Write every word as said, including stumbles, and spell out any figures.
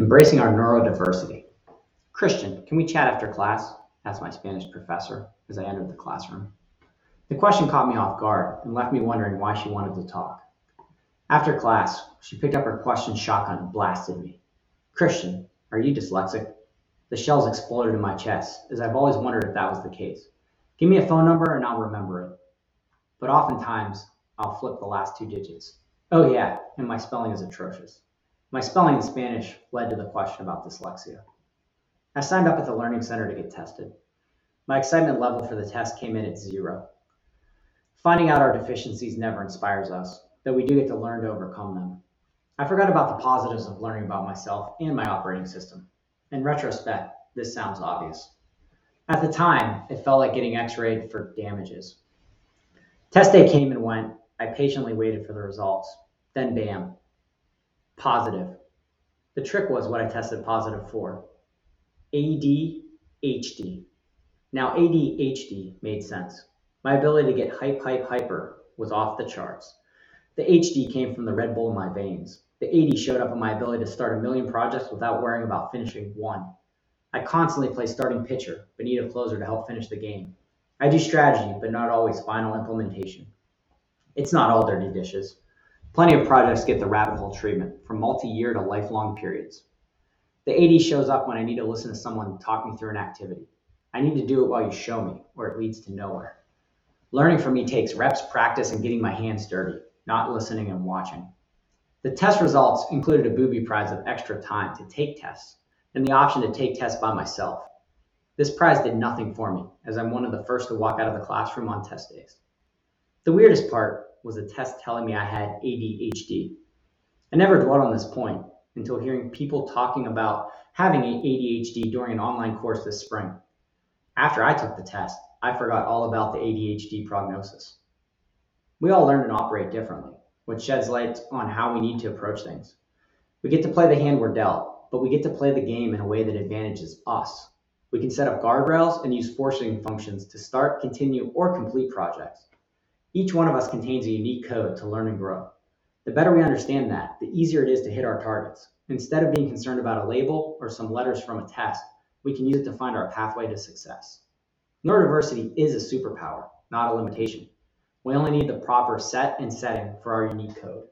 Embracing our neurodiversity. Christian, can we chat after class? Asked my Spanish professor as I entered the classroom. The question caught me off guard and left me wondering why she wanted to talk. After class, she picked up her question shotgun and blasted me. Christian, are you dyslexic? The shells exploded in my chest, as I've always wondered if that was the case. Give me a phone number and I'll remember it. But oftentimes, I'll flip the last two digits. Oh yeah, and my spelling is atrocious. My spelling in Spanish led to the question about dyslexia. I signed up at the Learning Center to get tested. My excitement level for the test came in at zero. Finding out our deficiencies never inspires us, though we do get to learn to overcome them. I forgot about the positives of learning about myself and my operating system. In retrospect, this sounds obvious. At the time, it felt like getting x-rayed for damages. Test day came and went. I patiently waited for the results. Then bam, positive. The trick was what I tested positive for. A D H D. Now A D H D made sense. My ability to get hype, hype, hyper was off the charts. The H D came from the Red Bull in my veins. The eighty showed up in my ability to start a million projects without worrying about finishing one. I constantly play starting pitcher, but need a closer to help finish the game. I do strategy, but not always final implementation. It's not all dirty dishes. Plenty of projects get the rabbit hole treatment, from multi-year to lifelong periods. The eighty shows up when I need to listen to someone talk me through an activity. I need to do it while you show me, or it leads to nowhere. Learning for me takes reps, practice, and getting my hands dirty, not listening and watching. The test results included a booby prize of extra time to take tests and the option to take tests by myself. This prize did nothing for me, as I'm one of the first to walk out of the classroom on test days. The weirdest part was a test telling me I had A D H D. I never dwelt on this point until hearing people talking about having A D H D during an online course this spring. After I took the test, I forgot all about the A D H D prognosis. We all learn and operate differently, which sheds light on how we need to approach things. We get to play the hand we're dealt, but we get to play the game in a way that advantages us. We can set up guardrails and use forcing functions to start, continue, or complete projects. Each one of us contains a unique code to learn and grow. The better we understand that, the easier it is to hit our targets. Instead of being concerned about a label or some letters from a test, we can use it to find our pathway to success. Neurodiversity is a superpower, not a limitation. We only need the proper set and setting for our unique code.